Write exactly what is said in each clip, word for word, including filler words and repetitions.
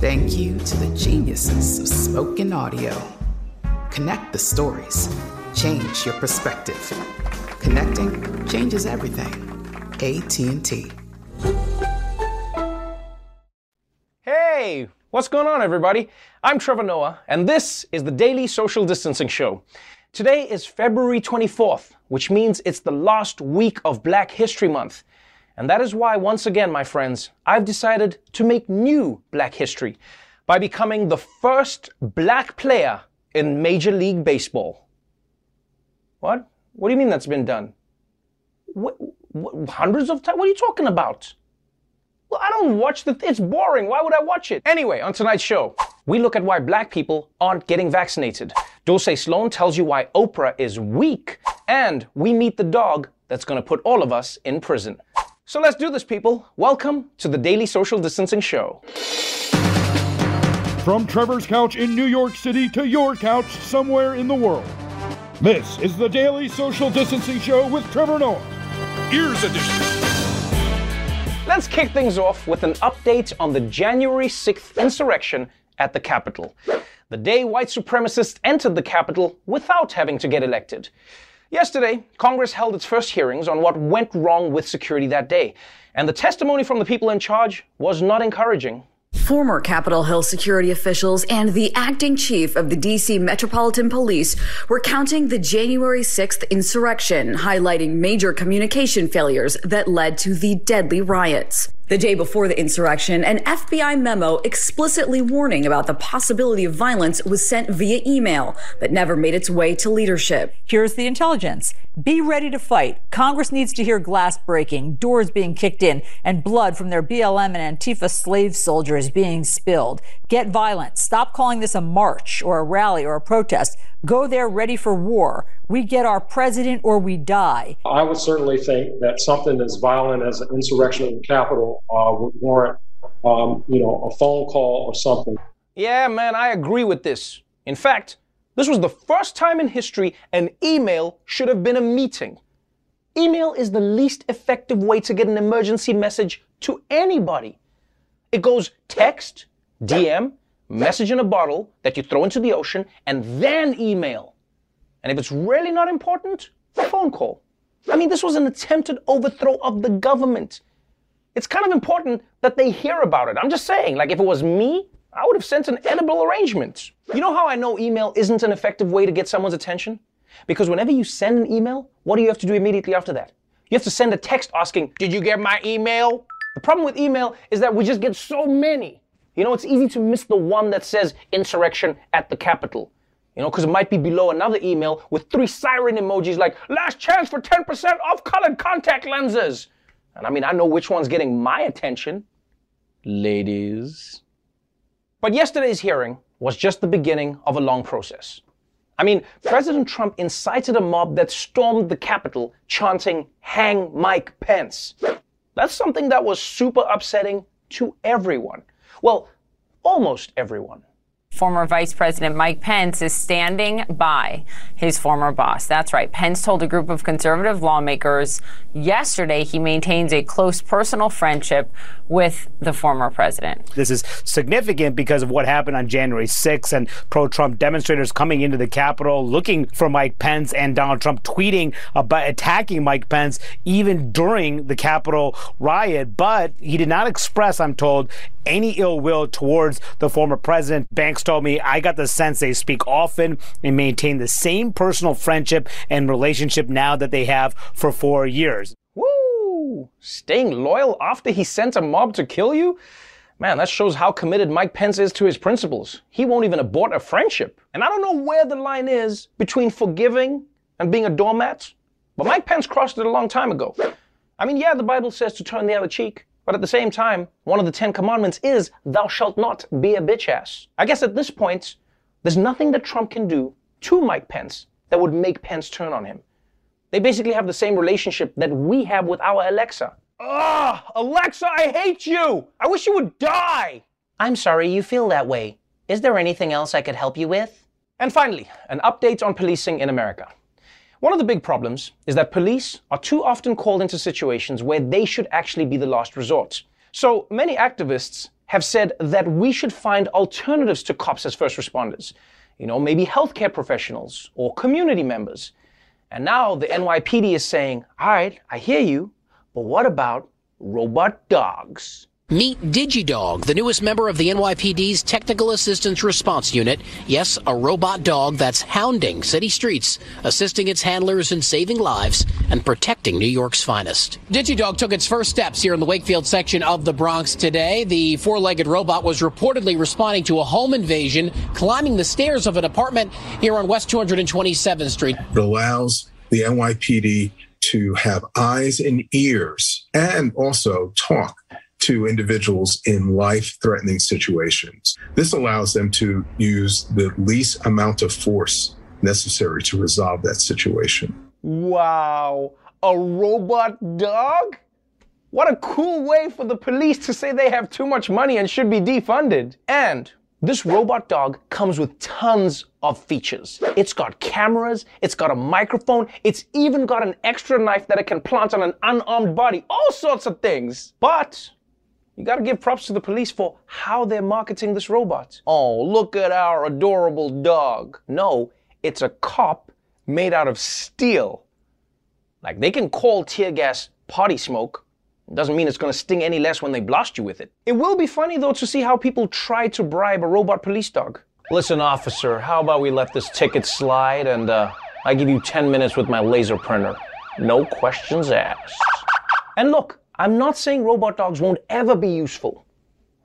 Thank you to the geniuses of spoken audio. Connect the stories. Change your perspective. Connecting changes everything. A T and T. Hey, what's going on, everybody? I'm Trevor Noah, and this is the Daily Social Distancing Show. Today is February twenty-fourth, which means it's the last week of Black History Month. And that is why, once again, my friends, I've decided to make new Black history by becoming the first Black player in Major League Baseball. What? What do you mean that's been done? What, what, hundreds of times? What are you talking about? Well, I don't watch the... Th- it's boring. Why would I watch it? Anyway, on tonight's show, we look at why Black people aren't getting vaccinated. Dulce Sloan tells you why Oprah is weak. And we meet the dog that's going to put all of us in prison. So let's do this, people. Welcome to the Daily Social Distancing Show. From Trevor's couch in New York City to your couch somewhere in the world, this is the Daily Social Distancing Show with Trevor Noah, Ears Edition. Let's kick things off with an update on the January sixth insurrection at the Capitol, the day white supremacists entered the Capitol without having to get elected. Yesterday, Congress held its first hearings on what went wrong with security that day, and the testimony from the people in charge was not encouraging. Former Capitol Hill security officials and the acting chief of the D C Metropolitan Police were counting the January sixth insurrection, highlighting major communication failures that led to the deadly riots. The day before the insurrection, an F B I memo explicitly warning about the possibility of violence was sent via email, but never made its way to leadership. Here's the intelligence. Be ready to fight. Congress needs to hear glass breaking, doors being kicked in, and blood from their B L M and Antifa slave soldiers being spilled. Get violent. Stop calling this a march or a rally or a protest. Go there ready for war. We get our president or we die. I would certainly think that something as violent as an insurrection in the Capitol uh, would warrant, um, you know, a phone call or something. Yeah, man, I agree with this. In fact, this was the first time in history an email should have been a meeting. Email is the least effective way to get an emergency message to anybody. It goes text, D M, message in a bottle that you throw into the ocean, and then email. And if it's really not important, phone call. I mean, this was an attempted overthrow of the government. It's kind of important that they hear about it. I'm just saying, like, if it was me, I would have sent an edible arrangement. You know how I know email isn't an effective way to get someone's attention? Because whenever you send an email, what do you have to do immediately after that? You have to send a text asking, "Did you get my email?" The problem with email is that we just get so many. You know, it's easy to miss the one that says insurrection at the Capitol. You know, because it might be below another email with three siren emojis like, last chance for ten percent off colored contact lenses. And I mean, I know which one's getting my attention. Ladies. But yesterday's hearing was just the beginning of a long process. I mean, President Trump incited a mob that stormed the Capitol chanting, "Hang Mike Pence." That's something that was super upsetting to everyone. Well, almost everyone. Former Vice President Mike Pence is standing by his former boss. That's right. Pence told a group of conservative lawmakers yesterday he maintains a close personal friendship with the former president. This is significant because of what happened on January sixth and pro-Trump demonstrators coming into the Capitol looking for Mike Pence and Donald Trump tweeting about attacking Mike Pence even during the Capitol riot. But he did not express, I'm told, any ill will towards the former president. Banks told me, I got the sense they speak often and maintain the same personal friendship and relationship now that they have for four years. Woo! Staying loyal after he sent a mob to kill you? Man, that shows how committed Mike Pence is to his principles. He won't even abort a friendship. And I don't know where the line is between forgiving and being a doormat, but Mike Pence crossed it a long time ago. I mean, yeah, the Bible says to turn the other cheek, but at the same time, one of the Ten Commandments is, thou shalt not be a bitch ass. I guess at this point, there's nothing that Trump can do to Mike Pence that would make Pence turn on him. They basically have the same relationship that we have with our Alexa. Ugh, Alexa, I hate you! I wish you would die! I'm sorry you feel that way. Is there anything else I could help you with? And finally, an update on policing in America. One of the big problems is that police are too often called into situations where they should actually be the last resort. So many activists have said that we should find alternatives to cops as first responders. You know, maybe healthcare professionals or community members. And now the N Y P D is saying, all right, I hear you, but what about robot dogs? Meet DigiDog, the newest member of the N Y P D's Technical Assistance Response Unit. Yes, a robot dog that's hounding city streets, assisting its handlers in saving lives and protecting New York's finest. DigiDog took its first steps here in the Wakefield section of the Bronx today. The four-legged robot was reportedly responding to a home invasion, climbing the stairs of an apartment here on West two hundred twenty-seventh Street. It allows the N Y P D to have eyes and ears and also talk to individuals in life-threatening situations. This allows them to use the least amount of force necessary to resolve that situation. Wow, a robot dog? What a cool way for the police to say they have too much money and should be defunded. And this robot dog comes with tons of features. It's got cameras, it's got a microphone, it's even got an extra knife that it can plant on an unarmed body, all sorts of things. But you gotta give props to the police for how they're marketing this robot. Oh, look at our adorable dog. No, it's a cop made out of steel. Like, they can call tear gas potty smoke. It doesn't mean it's gonna sting any less when they blast you with it. It will be funny, though, to see how people try to bribe a robot police dog. Listen, officer, how about we let this ticket slide and uh, I give you ten minutes with my laser printer. No questions asked. And look, I'm not saying robot dogs won't ever be useful.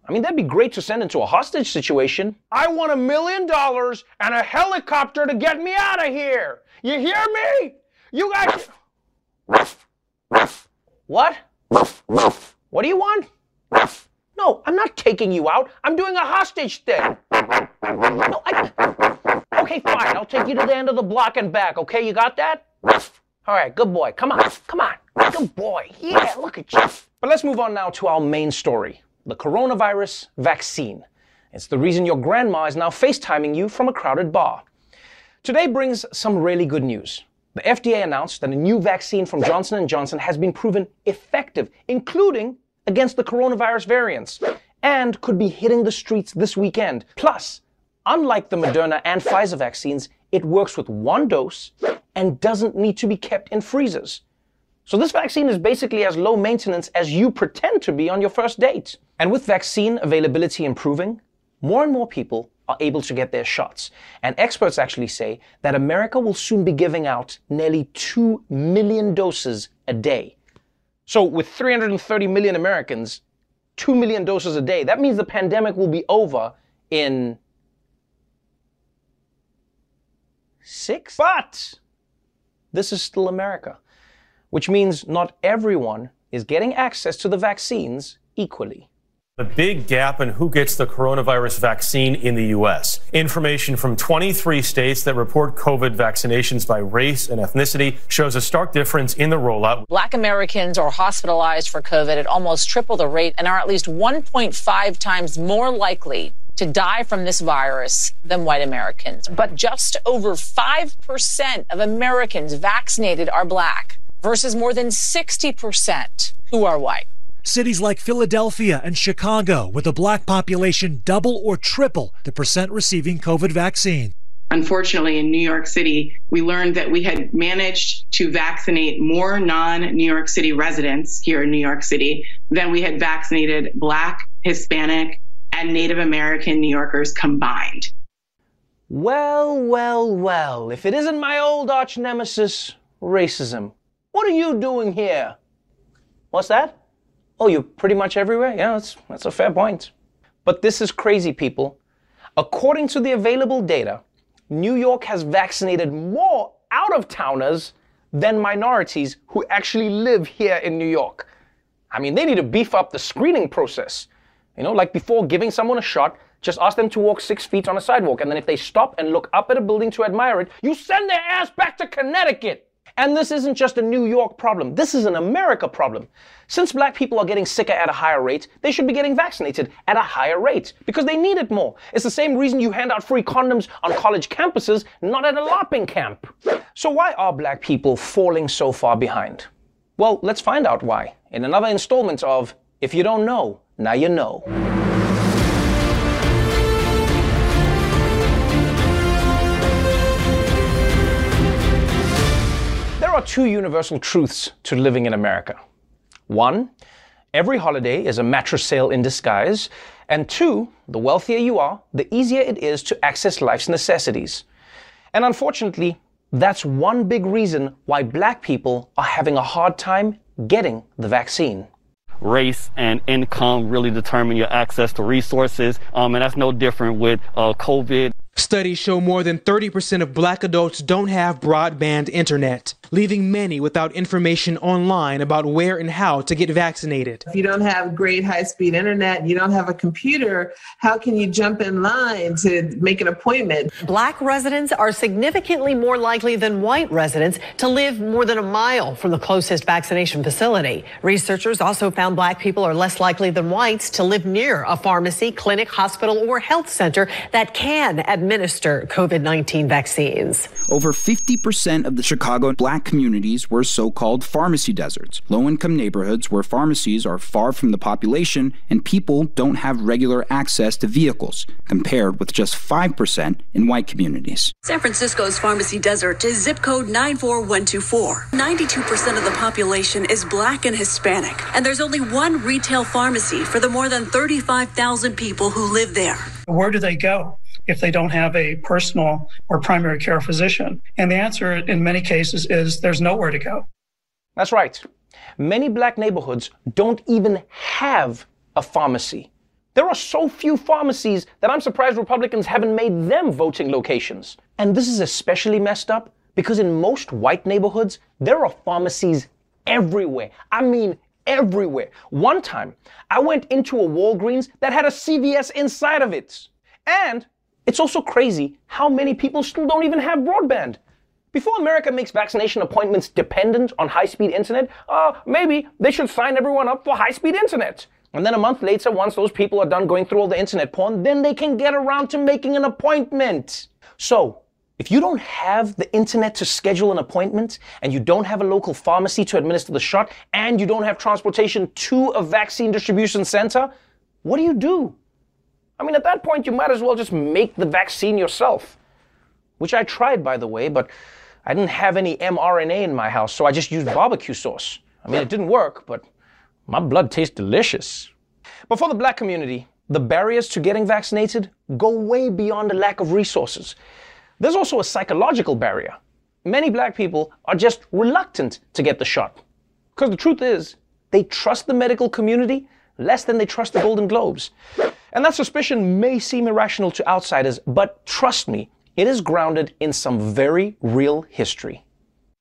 I mean, that'd be great to send into a hostage situation. I want a million dollars and a helicopter to get me out of here. You hear me? You guys... What? What do you want? No, I'm not taking you out. I'm doing a hostage thing. No, I... Okay, fine. I'll take you to the end of the block and back, okay? You got that? All right, good boy. Come on, come on. Good boy. Yeah, look at you. But let's move on now to our main story, the coronavirus vaccine. It's the reason your grandma is now FaceTiming you from a crowded bar. Today brings some really good news. The F D A announced that a new vaccine from Johnson and Johnson has been proven effective, including against the coronavirus variants, and could be hitting the streets this weekend. Plus, unlike the Moderna and Pfizer vaccines, it works with one dose and doesn't need to be kept in freezers. So this vaccine is basically as low maintenance as you pretend to be on your first date. And with vaccine availability improving, more and more people are able to get their shots. And experts actually say that America will soon be giving out nearly two million doses a day. So with three hundred thirty million Americans, two million doses a day, that means the pandemic will be over in six. But this is still America, which means not everyone is getting access to the vaccines equally. A big gap in who gets the coronavirus vaccine in the U S. Information from twenty-three states that report COVID vaccinations by race and ethnicity shows a stark difference in the rollout. Black Americans are hospitalized for COVID at almost triple the rate and are at least one point five times more likely to die from this virus than white Americans. But just over five percent of Americans vaccinated are black versus more than sixty percent who are white. Cities like Philadelphia and Chicago, with a black population double or triple the percent receiving COVID vaccine. Unfortunately, in New York City, we learned that we had managed to vaccinate more non-New York City residents here in New York City than we had vaccinated Black, Hispanic, and Native American New Yorkers combined. Well, well, well, if it isn't my old arch nemesis, racism. What are you doing here? What's that? Oh, you're pretty much everywhere? Yeah, that's, that's a fair point. But this is crazy, people. According to the available data, New York has vaccinated more out-of-towners than minorities who actually live here in New York. I mean, they need to beef up the screening process. You know, like before giving someone a shot, just ask them to walk six feet on a sidewalk, and then if they stop and look up at a building to admire it, you send their ass back to Connecticut! And this isn't just a New York problem, this is an America problem. Since black people are getting sicker at a higher rate, they should be getting vaccinated at a higher rate, because they need it more. It's the same reason you hand out free condoms on college campuses, not at a LARPing camp. So why are black people falling so far behind? Well, let's find out why, in another installment of If You Don't Know, Now You Know. There are two universal truths to living in America. One, every holiday is a mattress sale in disguise. And two, the wealthier you are, the easier it is to access life's necessities. And unfortunately, that's one big reason why black people are having a hard time getting the vaccine. Race and income really determine your access to resources, um, and that's no different with uh, COVID. Studies show more than thirty percent of black adults don't have broadband internet, leaving many without information online about where and how to get vaccinated. If you don't have great high-speed internet, you don't have a computer, how can you jump in line to make an appointment? Black residents are significantly more likely than white residents to live more than a mile from the closest vaccination facility. Researchers also found black people are less likely than whites to live near a pharmacy, clinic, hospital, or health center that can administer Administer COVID nineteen vaccines. Over fifty percent of the Chicago black communities were so-called pharmacy deserts, low-income neighborhoods where pharmacies are far from the population and people don't have regular access to vehicles, compared with just five percent in white communities. San Francisco's pharmacy desert is zip code nine four one two four. ninety-two percent of the population is black and Hispanic, and there's only one retail pharmacy for the more than thirty-five thousand people who live there. Where do they go if they don't have a personal or primary care physician? And the answer in many cases is there's nowhere to go. That's right. Many black neighborhoods don't even have a pharmacy. There are so few pharmacies that I'm surprised Republicans haven't made them voting locations. And this is especially messed up because in most white neighborhoods, there are pharmacies everywhere. I mean, everywhere. One time, I went into a Walgreens that had a C V S inside of it. And it's also crazy how many people still don't even have broadband. Before America makes vaccination appointments dependent on high-speed internet, uh, maybe they should sign everyone up for high-speed internet. And then a month later, once those people are done going through all the internet porn, then they can get around to making an appointment. So, if you don't have the internet to schedule an appointment, and you don't have a local pharmacy to administer the shot, and you don't have transportation to a vaccine distribution center, what do you do? I mean, at that point, you might as well just make the vaccine yourself, which I tried, by the way, but I didn't have any mRNA in my house, so I just used barbecue sauce. I mean, it didn't work, but my blood tastes delicious. But for the black community, the barriers to getting vaccinated go way beyond a lack of resources. There's also a psychological barrier. Many black people are just reluctant to get the shot, because the truth is, they trust the medical community less than they trust the Golden Globes. And that suspicion may seem irrational to outsiders, but trust me, it is grounded in some very real history.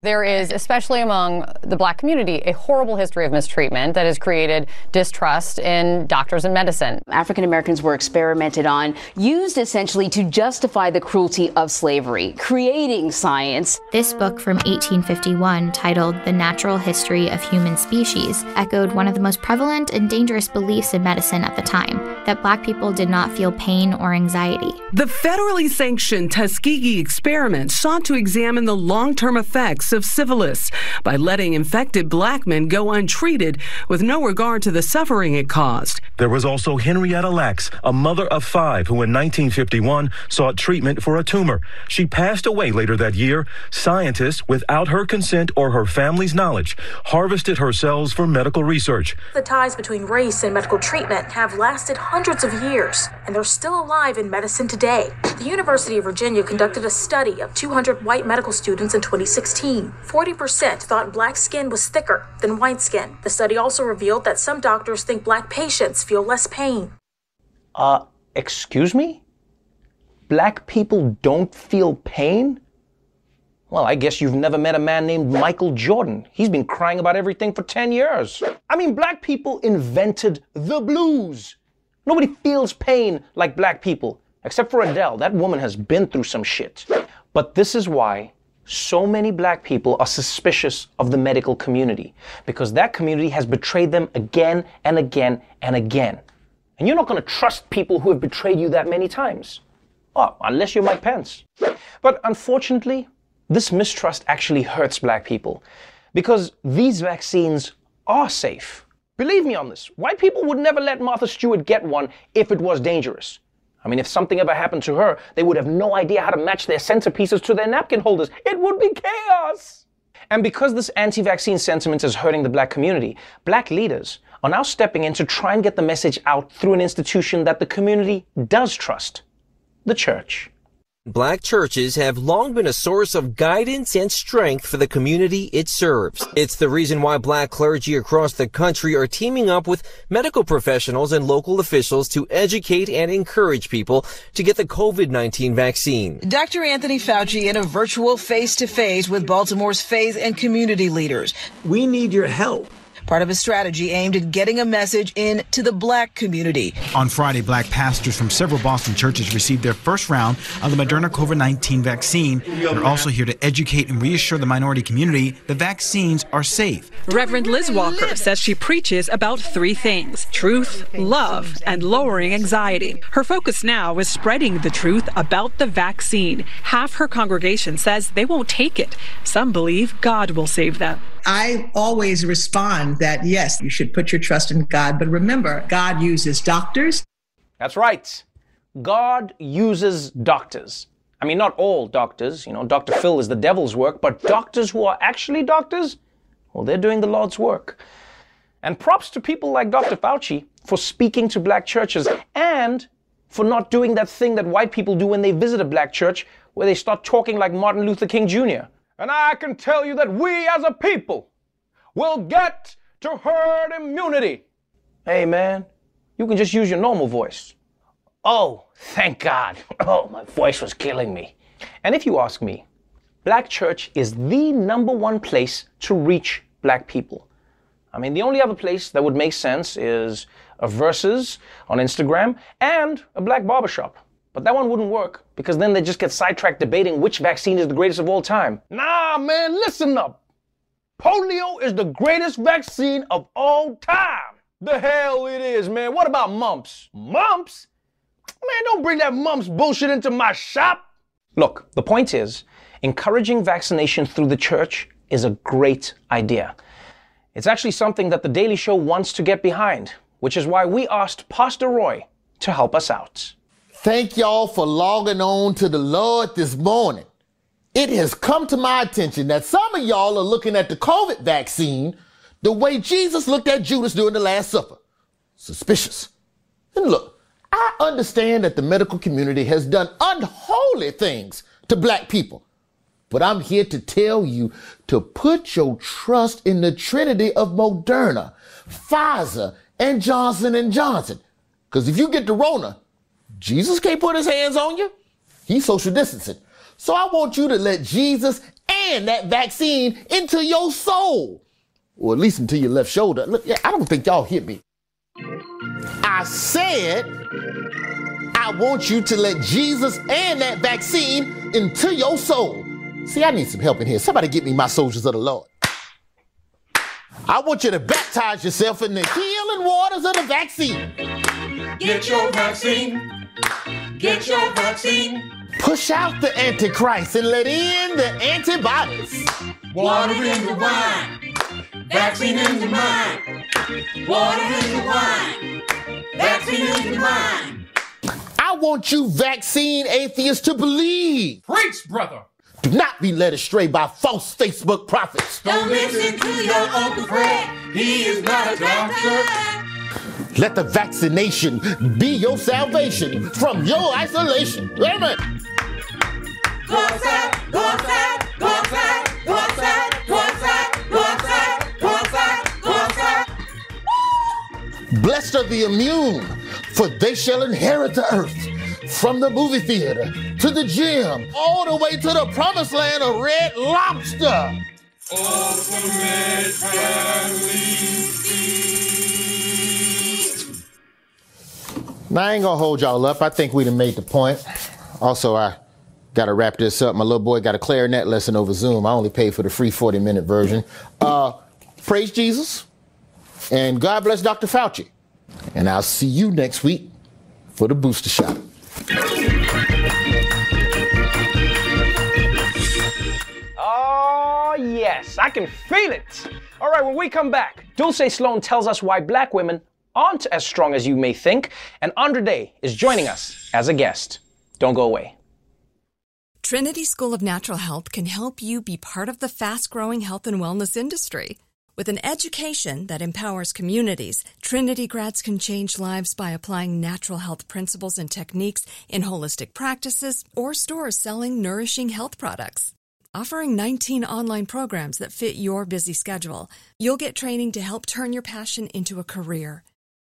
There is, especially among the black community, a horrible history of mistreatment that has created distrust in doctors and medicine. African Americans were experimented on, used essentially to justify the cruelty of slavery, creating science. This book from eighteen fifty-one, titled The Natural History of Human Species, echoed one of the most prevalent and dangerous beliefs in medicine at the time, that black people did not feel pain or anxiety. The federally sanctioned Tuskegee experiment sought to examine the long-term effects of syphilis by letting infected black men go untreated with no regard to the suffering it caused. There was also Henrietta Lacks, a mother of five, who in nineteen fifty-one sought treatment for a tumor. She passed away later that year. Scientists, without her consent or her family's knowledge, harvested her cells for medical research. The ties between race and medical treatment have lasted hundreds of years, and they're still alive in medicine today. The University of Virginia conducted a study of two hundred white medical students in twenty sixteen. forty percent thought black skin was thicker than white skin. The study also revealed that some doctors think black patients feel less pain. Uh, excuse me? Black people don't feel pain? Well, I guess you've never met a man named Michael Jordan. He's been crying about everything for ten years. I mean, black people invented the blues. Nobody feels pain like black people, except for Adele. That woman has been through some shit. But this is why so many black people are suspicious of the medical community, because that community has betrayed them again and again and again. And you're not going to trust people who have betrayed you that many times. Oh, unless you're Mike Pence. But unfortunately, this mistrust actually hurts black people, because these vaccines are safe. Believe me on this. White people would never let Martha Stewart get one if it was dangerous. I mean, if something ever happened to her, they would have no idea how to match their centerpieces to their napkin holders. It would be chaos! And because this anti-vaccine sentiment is hurting the black community, black leaders are now stepping in to try and get the message out through an institution that the community does trust, the church. Black churches have long been a source of guidance and strength for the community it serves. It's the reason why black clergy across the country are teaming up with medical professionals and local officials to educate and encourage people to get the covid nineteen vaccine. Doctor Anthony Fauci in a virtual face-to-face with Baltimore's faith and community leaders. We need your help. Part of a strategy aimed at getting a message in to the black community. On Friday, black pastors from several Boston churches received their first round of the Moderna covid nineteen vaccine. They're also here to educate and reassure the minority community the vaccines are safe. Reverend Liz Walker says she preaches about three things: truth, love, and lowering anxiety. Her focus now is spreading the truth about the vaccine. Half her congregation says they won't take it. Some believe God will save them. I always respond that, yes, you should put your trust in God, but remember, God uses doctors. That's right. God uses doctors. I mean, not all doctors. You know, Doctor Phil is the devil's work, but doctors who are actually doctors, well, they're doing the Lord's work. And props to people like Doctor Fauci for speaking to black churches and for not doing that thing that white people do when they visit a black church, where they start talking like Martin Luther King Junior And I can tell you that we as a people will get to herd immunity. Hey, man, you can just use your normal voice. Oh, thank God. Oh, my voice was killing me. And if you ask me, black church is the number one place to reach black people. I mean, the only other place that would make sense is a Versus on Instagram and a black barbershop. But that one wouldn't work, because then they just get sidetracked debating which vaccine is the greatest of all time. Nah, man, listen up. Polio is the greatest vaccine of all time. The hell it is, man. What about mumps? Mumps? Man, don't bring that mumps bullshit into my shop. Look, the point is, encouraging vaccination through the church is a great idea. It's actually something that The Daily Show wants to get behind, which is why we asked Pastor Roy to help us out. Thank y'all for logging on to the Lord this morning. It has come to my attention that some of y'all are looking at the COVID vaccine the way Jesus looked at Judas during the Last Supper. Suspicious. And look, I understand that the medical community has done unholy things to black people, but I'm here to tell you to put your trust in the Trinity of Moderna, Pfizer, and Johnson and Johnson. Because if you get the Rona, Jesus can't put his hands on you. He's social distancing. So I want you to let Jesus and that vaccine into your soul, or at least into your left shoulder. Look, I don't think y'all hit me. I said, I want you to let Jesus and that vaccine into your soul. See, I need some help in here. Somebody get me my soldiers of the Lord. I want you to baptize yourself in the healing waters of the vaccine. Get your vaccine. Get your vaccine. Push out the Antichrist and let in the antibodies. Water in the wine. Vaccine in the mind. Water in the wine. Vaccine in the mind. I want you vaccine atheists to believe. Preach, brother. Do not be led astray by false Facebook prophets. Don't listen to your Uncle Fred. He is not a doctor. Let the vaccination be your salvation from your isolation. Amen. Go outside, go outside, go outside, go outside, go outside, go outside, go outside, go outside. Blessed are the immune, for they shall inherit the earth. From the movie theater to the gym, all the way to the promised land of Red Lobster. Ultimate family. Now, I ain't gonna hold y'all up. I think we done made the point. Also, I gotta wrap this up. My little boy got a clarinet lesson over Zoom. I only paid for the free forty-minute version. Uh, praise Jesus. And God bless Doctor Fauci. And I'll see you next week for the booster shot. Oh, yes, I can feel it. All right, when we come back, Dulce Sloan tells us why black women aren't as strong as you may think, and Andra Day is joining us as a guest. Don't go away. Trinity School of Natural Health can help you be part of the fast-growing health and wellness industry. With an education that empowers communities, Trinity grads can change lives by applying natural health principles and techniques in holistic practices or stores selling nourishing health products. Offering nineteen online programs that fit your busy schedule, you'll get training to help turn your passion into a career.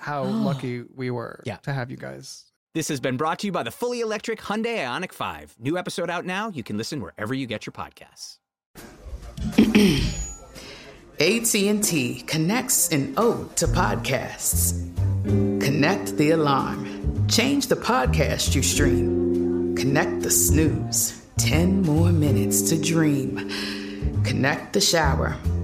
how lucky we were yeah. to have you guys. This has been brought to you by the fully electric Hyundai Ioniq five. New episode out now. You can listen wherever you get your podcasts. A T and T connects an ode to podcasts. Connect the alarm. Change the podcast you stream. Connect the snooze. Ten more minutes to dream. Connect the shower.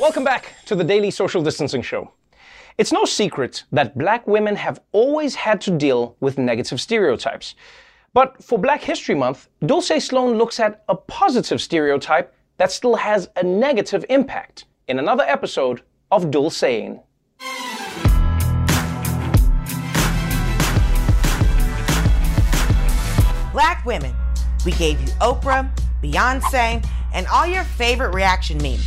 Welcome back to the Daily Social Distancing Show. It's no secret that black women have always had to deal with negative stereotypes. But for Black History Month, Dulce Sloan looks at a positive stereotype that still has a negative impact in another episode of Dulcein'. Black women, we gave you Oprah, Beyonce, and all your favorite reaction memes.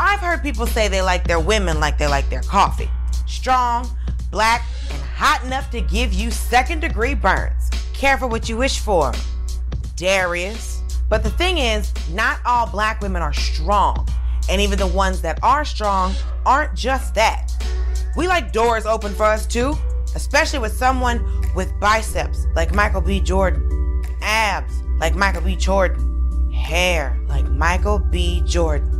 I've heard people say they like their women like they like their coffee. Strong, black, and hot enough to give you second degree burns. careful what you wish for, Darius. But the thing is, not all black women are strong. And even the ones that are strong aren't just that. We like doors open for us too, especially with someone with biceps like Michael B. Jordan, abs like Michael B. Jordan, hair like Michael B. Jordan.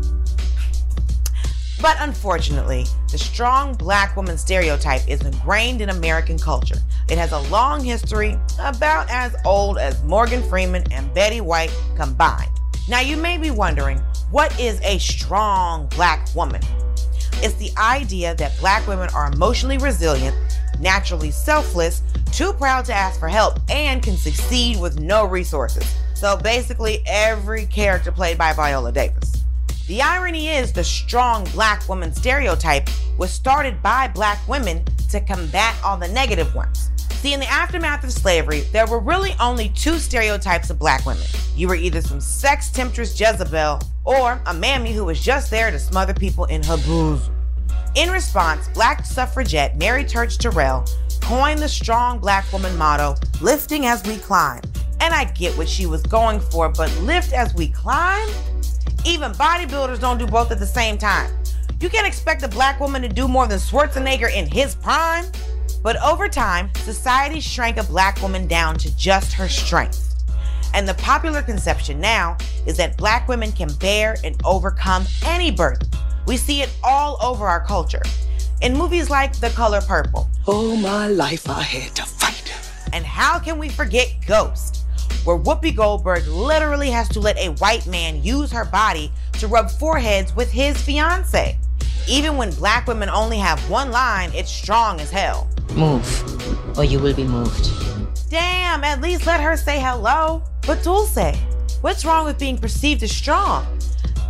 But unfortunately, the strong black woman stereotype is ingrained in American culture. It has a long history, about as old as Morgan Freeman and Betty White combined. Now you may be wondering, what is a strong black woman? It's the idea that black women are emotionally resilient, naturally selfless, too proud to ask for help, and can succeed with no resources. So basically every character played by Viola Davis. The irony is the strong black woman stereotype was started by black women to combat all the negative ones. See, in the aftermath of slavery, there were really only two stereotypes of black women. You were either some sex temptress Jezebel or a mammy who was just there to smother people in her bosom. In response, black suffragette Mary Church Terrell coined the strong black woman motto, lifting as we climb. And I get what she was going for, but lift as we climb? Even bodybuilders don't do both at the same time. You can't expect a black woman to do more than Schwarzenegger in his prime. But over time, society shrank a black woman down to just her strength. And the popular conception now is that black women can bear and overcome any burden. We see it all over our culture. In movies like The Color Purple. Oh, my life, I had to fight. And how can we forget Ghost? Where Whoopi Goldberg literally has to let a white man use her body to rub foreheads with his fiance. Even when black women only have one line, it's strong as hell. Move, or you will be moved. Damn, at least let her say hello. But Dulce, what's wrong with being perceived as strong?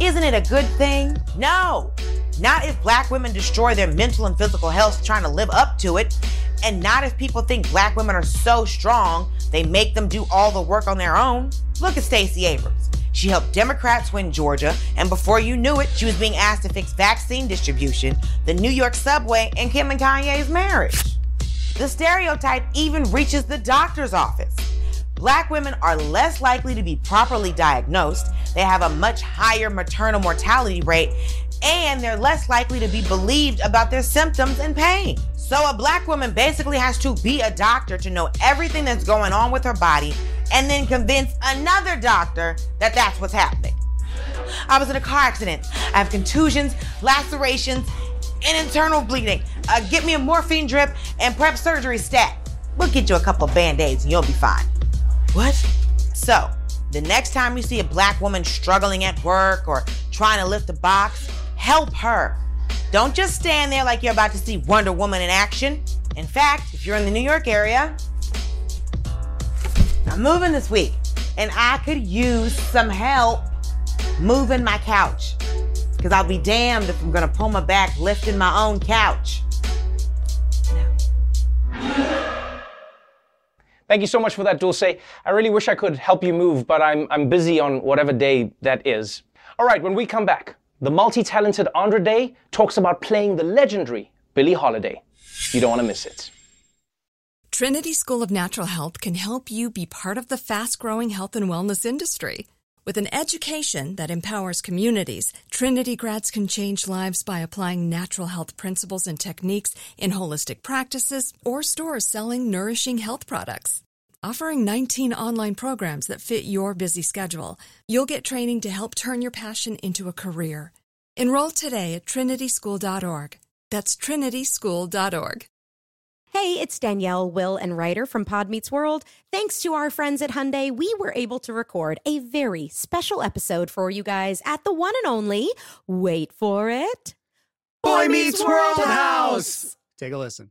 Isn't it a good thing? No, not if black women destroy their mental and physical health trying to live up to it, and not if people think black women are so strong they make them do all the work on their own. Look at Stacey Abrams. She helped Democrats win Georgia, and before you knew it, she was being asked to fix vaccine distribution, the New York subway, and Kim and Kanye's marriage. The stereotype even reaches the doctor's office. Black women are less likely to be properly diagnosed, they have a much higher maternal mortality rate, and they're less likely to be believed about their symptoms and pain. So a black woman basically has to be a doctor to know everything that's going on with her body and then convince another doctor that that's what's happening. I was in a car accident. I have contusions, lacerations, and internal bleeding. Uh, get me a morphine drip and prep surgery stat. We'll get you a couple Band-Aids and you'll be fine. What? So, the next time you see a black woman struggling at work or trying to lift a box, help her. Don't just stand there like you're about to see Wonder Woman in action. In fact, if you're in the New York area, I'm moving this week and I could use some help moving my couch. Because I'll be damned if I'm going to pull my back lifting my own couch. No. Thank you so much for that, Dulce. I really wish I could help you move, but I'm, I'm busy on whatever day that is. All right, when we come back, the multi-talented Andra Day talks about playing the legendary Billie Holiday. You don't want to miss it. Trinity School of Natural Health can help you be part of the fast-growing health and wellness industry. With an education that empowers communities, Trinity grads can change lives by applying natural health principles and techniques in holistic practices or stores selling nourishing health products. Offering nineteen online programs that fit your busy schedule, you'll get training to help turn your passion into a career. Enroll today at trinity school dot org. That's trinity school dot org. Hey, it's Danielle, Will, and Ryder from Pod Meets World. Thanks to our friends at Hyundai, we were able to record a very special episode for you guys at the one and only, wait for it, Boy Meets World House. Take a listen.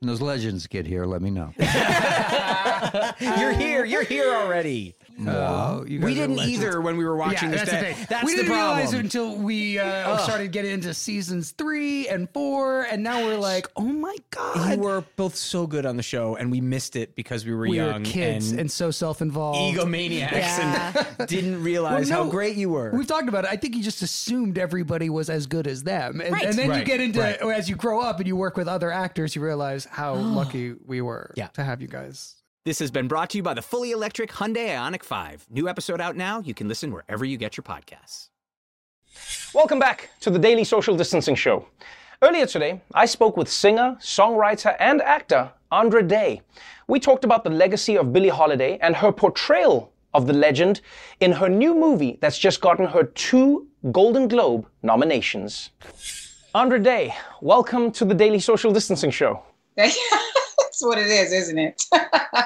when those legends get here, let me know. You're here. You're here already. No, you guys we didn't either when we were watching yeah, this. That's day. The thing. That's we the didn't problem. realize it until we uh, started getting into seasons three and four, and now we're like, oh my god, we were both so good on the show, and we missed it because we were we young, were kids, and, and so self-involved, egomaniacs, yeah. and didn't realize well, no, how great you were. We've talked about it. I think you just assumed everybody was as good as them, and, right. and then right. you get into right. as you grow up and you work with other actors, you realize how lucky we were yeah. to have you guys. This has been brought to you by the fully electric Hyundai Ioniq five. New episode out now. You can listen wherever you get your podcasts. Welcome back to the Daily Social Distancing Show. Earlier today, I spoke with singer, songwriter, and actor Andra Day. We talked about the legacy of Billie Holiday and her portrayal of the legend in her new movie that's just gotten her two Golden Globe nominations. Andra Day, welcome to the Daily Social Distancing Show. That's what it is, isn't it? uh,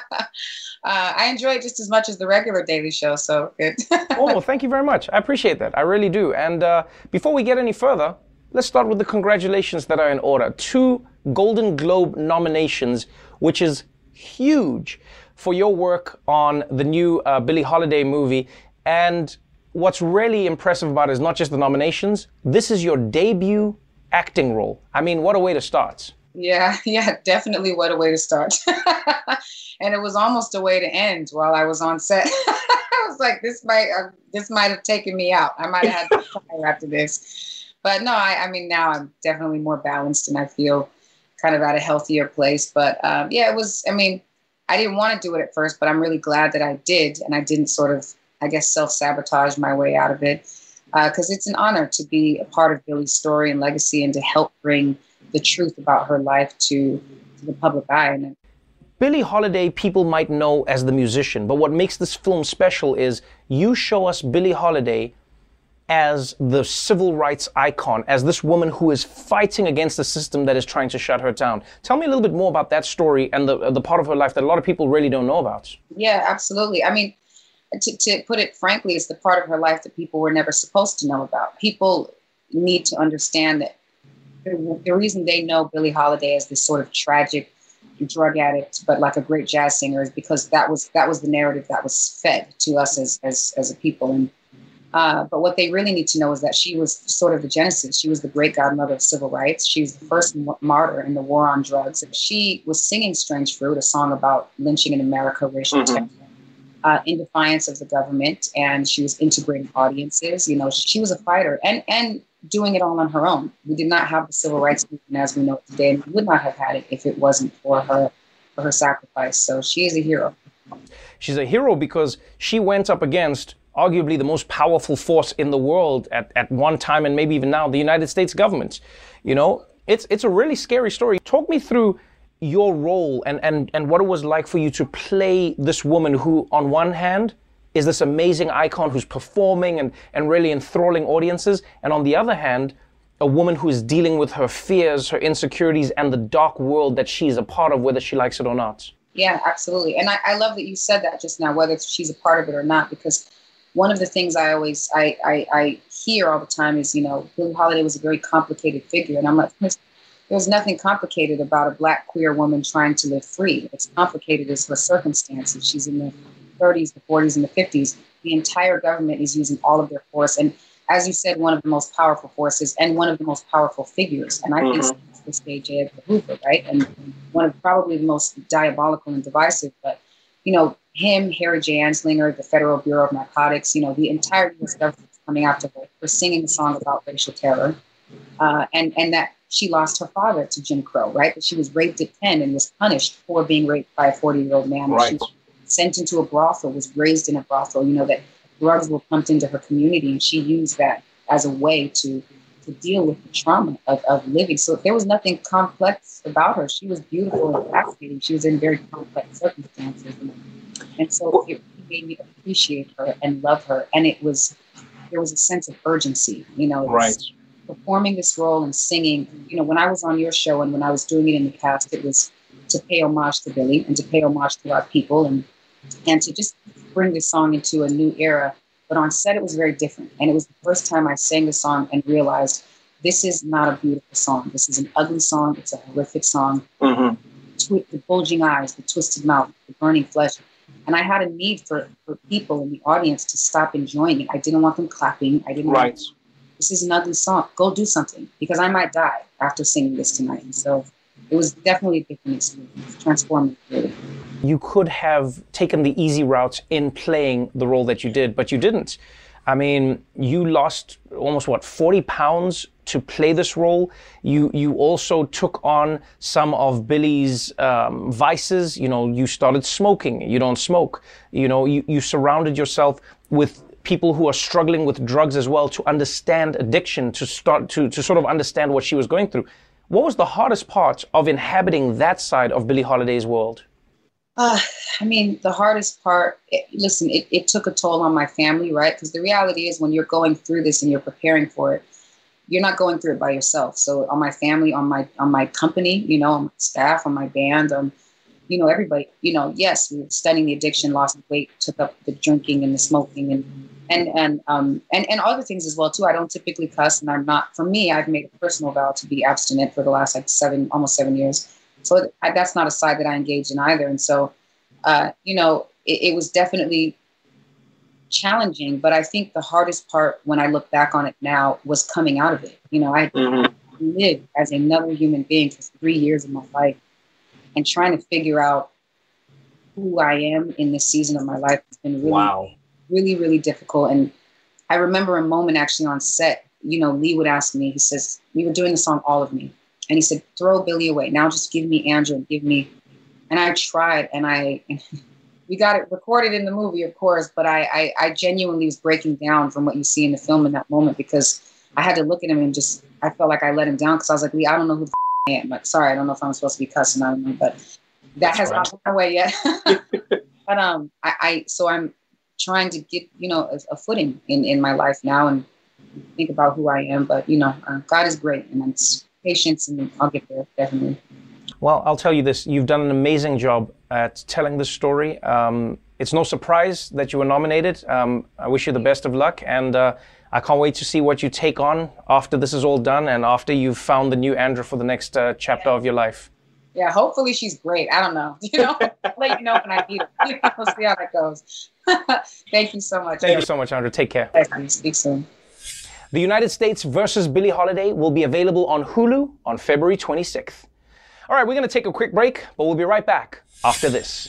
I enjoy it just as much as the regular Daily Show, so good. Oh, well, thank you very much. I appreciate that. I really do. And uh, before we get any further, let's start with the congratulations that are in order. Two Golden Globe nominations, which is huge for your work on the new uh, Billie Holiday movie. And what's really impressive about it is not just the nominations. This is your debut acting role. I mean, what a way to start. Yeah, yeah, definitely what a way to start. And it was almost a way to end while I was on set. I was like, this might uh, this might have taken me out. I might have had to fire after this. But no, I, I mean, now I'm definitely more balanced and I feel kind of at a healthier place. But um, yeah, it was, I mean, I didn't want to do it at first, but I'm really glad that I did. And I didn't sort of, I guess, self-sabotage my way out of it. Because uh, it's an honor to be a part of Billie's story and legacy and to help bring the truth about her life to, to the public eye. And Billie Holiday, people might know as the musician, but what makes this film special is you show us Billie Holiday as the civil rights icon, as this woman who is fighting against the system that is trying to shut her down. Tell me a little bit more about that story and the, the part of her life that a lot of people really don't know about. Yeah, absolutely. I mean, to, to put it frankly, it's the part of her life that people were never supposed to know about. People need to understand that the reason they know Billie Holiday as this sort of tragic drug addict, but like a great jazz singer, is because that was that was the narrative that was fed to us as as, as a people. And uh, but what they really need to know is that she was sort of the genesis. She was the great godmother of civil rights. She was the first martyr in the war on drugs. She was singing "Strange Fruit," a song about lynching in America, racial mm-hmm. terror, uh, in defiance of the government, and she was integrating audiences. You know, she was a fighter, and and. doing it all on her own. We did not have the civil rights movement as we know it today, and we would not have had it if it wasn't for her for her sacrifice. So she is a hero. She's a hero because she went up against arguably the most powerful force in the world at, at one time, and maybe even now, the United States government. You know, it's it's a really scary story. Talk me through your role and, and, and what it was like for you to play this woman who, on one hand, is this amazing icon who's performing and, and really enthralling audiences. And on the other hand, a woman who is dealing with her fears, her insecurities, and the dark world that she's a part of, whether she likes it or not. Yeah, absolutely. And I, I love that you said that just now, whether she's a part of it or not, because one of the things I always, I, I, I hear all the time is, you know, Billie Holiday was a very complicated figure. And I'm like, there's nothing complicated about a black queer woman trying to live free. It's complicated as her circumstances. She's in the thirties, the forties, and the fifties. The entire government is using all of their force, and as you said, one of the most powerful forces and one of the most powerful figures. And I mm-hmm. think it's this day, J. Edgar Hoover, right? And one of probably the most diabolical and divisive. But you know, him, Harry J. Anslinger, the Federal Bureau of Narcotics. You know, the entire U S government is coming after her for singing a song about racial terror, uh, and and that she lost her father to Jim Crow, right? But she was raped at ten and was punished for being raped by a forty-year-old man. Right. Sent into a brothel, was raised in a brothel, you know, that drugs were pumped into her community, and she used that as a way to to deal with the trauma of, of living. So there was nothing complex about her. She was beautiful and fascinating. She was in very complex circumstances. And so it made me appreciate her and love her. And it was, there was a sense of urgency, you know. Right. Performing this role and singing, you know, when I was on your show and when I was doing it in the past, it was to pay homage to Billie and to pay homage to our people and and to just bring this song into a new era. But on set, it was very different. And it was the first time I sang the song and realized this is not a beautiful song. This is an ugly song. It's a horrific song. Mm-hmm. The bulging eyes, the twisted mouth, the burning flesh. And I had a need for, for people in the audience to stop enjoying it. I didn't want them clapping. I didn't right. want them, this is an ugly song. Go do something, because I might die after singing this tonight. And so it was definitely a different experience, transformative. Really. You could have taken the easy route in playing the role that you did, but you didn't. I mean, you lost almost, what, forty pounds to play this role. You you also took on some of Billie's um, vices. You know, you started smoking. You don't smoke. You know, you, you surrounded yourself with people who are struggling with drugs as well to understand addiction, to start to, to sort of understand what she was going through. What was the hardest part of inhabiting that side of Billie Holiday's world? Uh, I mean, the hardest part, it, listen, it, it took a toll on my family, right? Because the reality is when you're going through this and you're preparing for it, you're not going through it by yourself. So on my family, on my on my company, you know, on my staff, on my band, on, you know, everybody, you know, yes, we were studying the addiction, lost weight, took up the drinking and the smoking and and and um and, and other things as well, too. I don't typically cuss, and I'm not, for me, I've made a personal vow to be abstinent for the last like seven, almost seven years. So that's not a side that I engage in either. And so, uh, you know, it, it was definitely challenging. But I think the hardest part when I look back on it now was coming out of it. You know, I mm-hmm. lived as another human being for three years of my life, and trying to figure out who I am in this season of my life has been really, wow. really, really difficult. And I remember a moment actually on set, you know, Lee would ask me, he says, we were doing the song All of Me. And he said, throw Billie away. Now just give me Andra and give me. And I tried, and I, and we got it recorded in the movie, of course, but I, I, I genuinely was breaking down from what you see in the film in that moment, because I had to look at him and just, I felt like I let him down, because I was like, Lee, I don't know who the f- I am. Like, sorry, I don't know if I'm supposed to be cussing on him, but that That's has right. not gone away yet. But um, I, I, so I'm trying to get, you know, a, a footing in, in my life now and think about who I am. But, you know, uh, God is great, and I'm patience, and I'll get there, definitely. Well, I'll tell you this. You've done an amazing job at telling this story. Um, it's no surprise that you were nominated. Um, I wish you the best of luck, and uh, I can't wait to see what you take on after this is all done and after you've found the new Andra for the next uh, chapter yeah. of your life. Yeah, hopefully she's great. I don't know. You know, I'll let you know when I need her. We'll see how that goes. Thank you so much. Thank yeah. you so much, Andra. Take care. Thank you. Speak soon. The United States versus. Billie Holiday will be available on Hulu on February twenty-sixth. All right, we're going to take a quick break, but we'll be right back after this.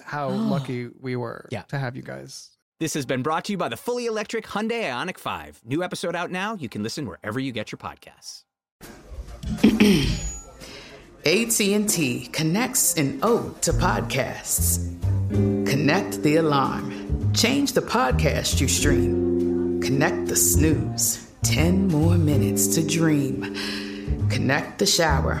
how lucky we were yeah. to have you guys. This has been brought to you by the fully electric Hyundai Ioniq five. New episode out now. You can listen wherever you get your podcasts. A T and T connects an ode to podcasts. Connect the alarm. Change the podcast you stream. Connect the snooze. Ten more minutes to dream. Connect the shower.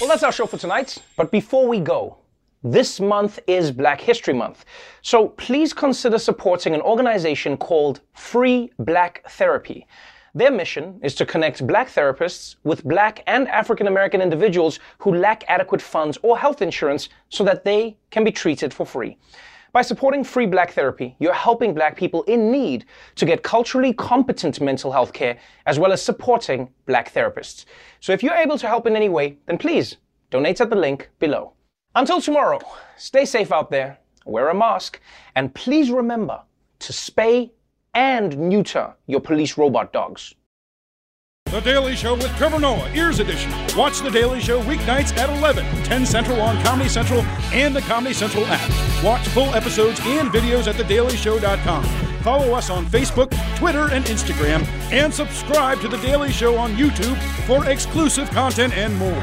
Well, that's our show for tonight. But before we go, this month is Black History Month. So please consider supporting an organization called Free Black Therapy. Their mission is to connect Black therapists with Black and African American individuals who lack adequate funds or health insurance so that they can be treated for free. By supporting Free Black Therapy, you're helping Black people in need to get culturally competent mental health care, as well as supporting Black therapists. So if you're able to help in any way, then please donate at the link below. Until tomorrow, stay safe out there, wear a mask, and please remember to spay and neuter your police robot dogs. The Daily Show with Trevor Noah, Ears Edition. Watch The Daily Show weeknights at eleven, ten Central on Comedy Central and the Comedy Central app. Watch full episodes and videos at the daily show dot com. Follow us on Facebook, Twitter, and Instagram, and subscribe to The Daily Show on YouTube for exclusive content and more.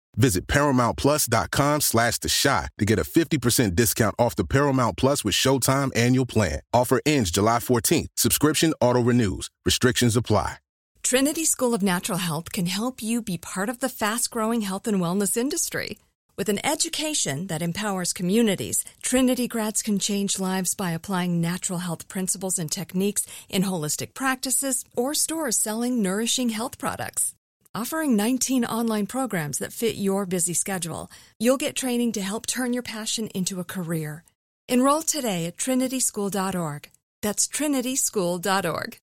Visit Paramount Plus dot com slash The Chi to get a fifty percent discount off the Paramount Plus with Showtime annual plan. Offer ends July fourteenth. Subscription auto-renews. Restrictions apply. Trinity School of Natural Health can help you be part of the fast-growing health and wellness industry. With an education that empowers communities, Trinity grads can change lives by applying natural health principles and techniques in holistic practices or stores selling nourishing health products. Offering nineteen online programs that fit your busy schedule, you'll get training to help turn your passion into a career. Enroll today at trinity school dot org. That's trinity school dot org.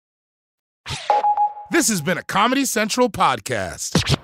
This has been a Comedy Central podcast.